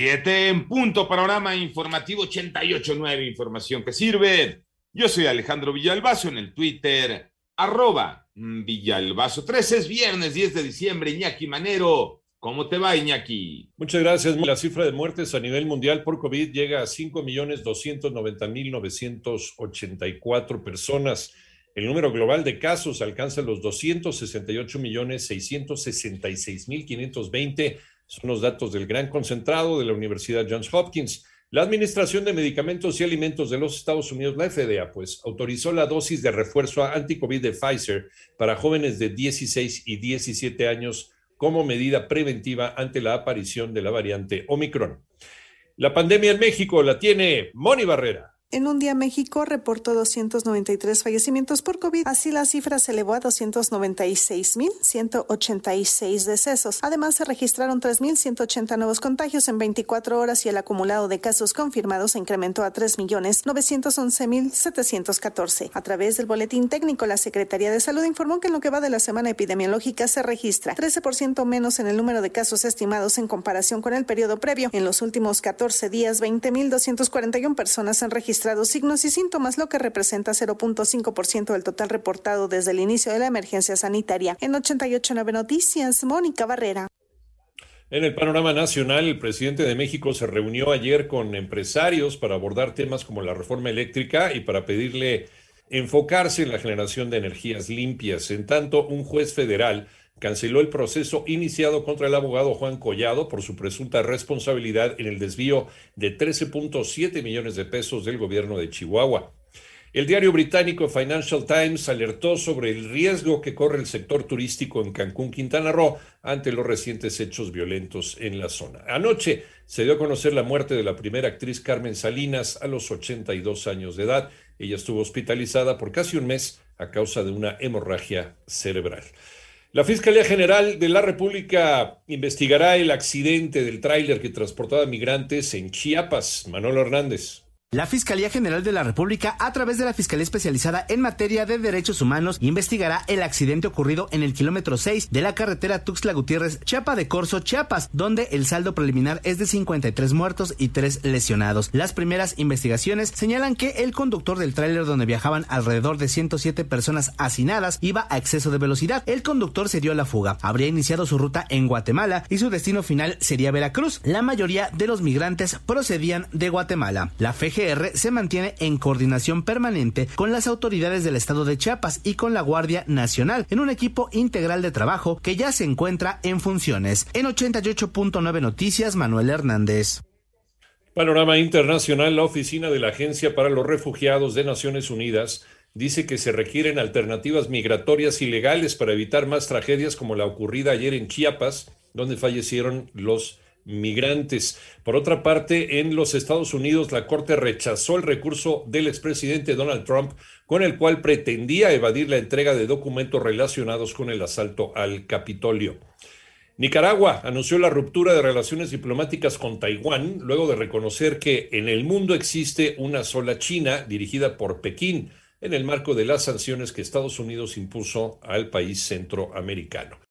7 en punto, panorama informativo 88.9, información que sirve. Yo soy Alejandro Villalbazo en el Twitter, @Villalbazo13. Es viernes 10 de diciembre, Iñaki Manero. ¿Cómo te va, Iñaki? Muchas gracias. La cifra de muertes a nivel mundial por COVID llega a 5.290.984 personas. El número global de casos alcanza los 268.666.520. Son los datos del gran concentrado de la Universidad Johns Hopkins. La Administración de Medicamentos y Alimentos de los Estados Unidos, la FDA, pues, autorizó la dosis de refuerzo anti-COVID de Pfizer para jóvenes de 16 y 17 años como medida preventiva ante la aparición de la variante Omicron. La pandemia en México la tiene Moni Barrera. En un día, México reportó 293 fallecimientos por COVID. Así, la cifra se elevó a 296.186 decesos. Además, se registraron 3.180 nuevos contagios en 24 horas y el acumulado de casos confirmados se incrementó a 3.911.714. A través del boletín técnico, la Secretaría de Salud informó que en lo que va de la semana epidemiológica se registra 13% menos en el número de casos estimados en comparación con el periodo previo. En los últimos 14 días, 20.241 personas han registrado signos y síntomas, lo que representa 0.5% del total reportado desde el inicio de la emergencia sanitaria. En 88.9 Noticias, Mónica Barrera. En el panorama nacional, el presidente de México se reunió ayer con empresarios para abordar temas como la reforma eléctrica y para pedirle enfocarse en la generación de energías limpias. En tanto, un juez federal canceló el proceso iniciado contra el abogado Juan Collado por su presunta responsabilidad en el desvío de 13.7 millones de pesos del gobierno de Chihuahua. El diario británico Financial Times alertó sobre el riesgo que corre el sector turístico en Cancún, Quintana Roo, ante los recientes hechos violentos en la zona. Anoche se dio a conocer la muerte de la primera actriz Carmen Salinas a los 82 años de edad. Ella estuvo hospitalizada por casi un mes a causa de una hemorragia cerebral. La Fiscalía General de la República investigará el accidente del tráiler que transportaba migrantes en Chiapas. Manolo Hernández. La Fiscalía General de la República, a través de la Fiscalía Especializada en Materia de Derechos Humanos, investigará el accidente ocurrido en el kilómetro 6 de la carretera Tuxtla Gutiérrez, Chiapa de Corzo, Chiapas, donde el saldo preliminar es de 53 muertos y 3 lesionados. Las primeras investigaciones señalan que el conductor del tráiler, donde viajaban alrededor de 107 personas hacinadas, iba a exceso de velocidad. El conductor se dio a la fuga, habría iniciado su ruta en Guatemala y su destino final sería Veracruz. La mayoría de los migrantes procedían de Guatemala. La FGR se mantiene en coordinación permanente con las autoridades del estado de Chiapas y con la Guardia Nacional en un equipo integral de trabajo que ya se encuentra en funciones. En 88.9 Noticias, Manuel Hernández. Panorama internacional, la oficina de la Agencia para los Refugiados de Naciones Unidas dice que se requieren alternativas migratorias y legales para evitar más tragedias como la ocurrida ayer en Chiapas, donde fallecieron los migrantes. Por otra parte, en los Estados Unidos, la Corte rechazó el recurso del expresidente Donald Trump, con el cual pretendía evadir la entrega de documentos relacionados con el asalto al Capitolio. Nicaragua anunció la ruptura de relaciones diplomáticas con Taiwán, luego de reconocer que en el mundo existe una sola China dirigida por Pekín, en el marco de las sanciones que Estados Unidos impuso al país centroamericano.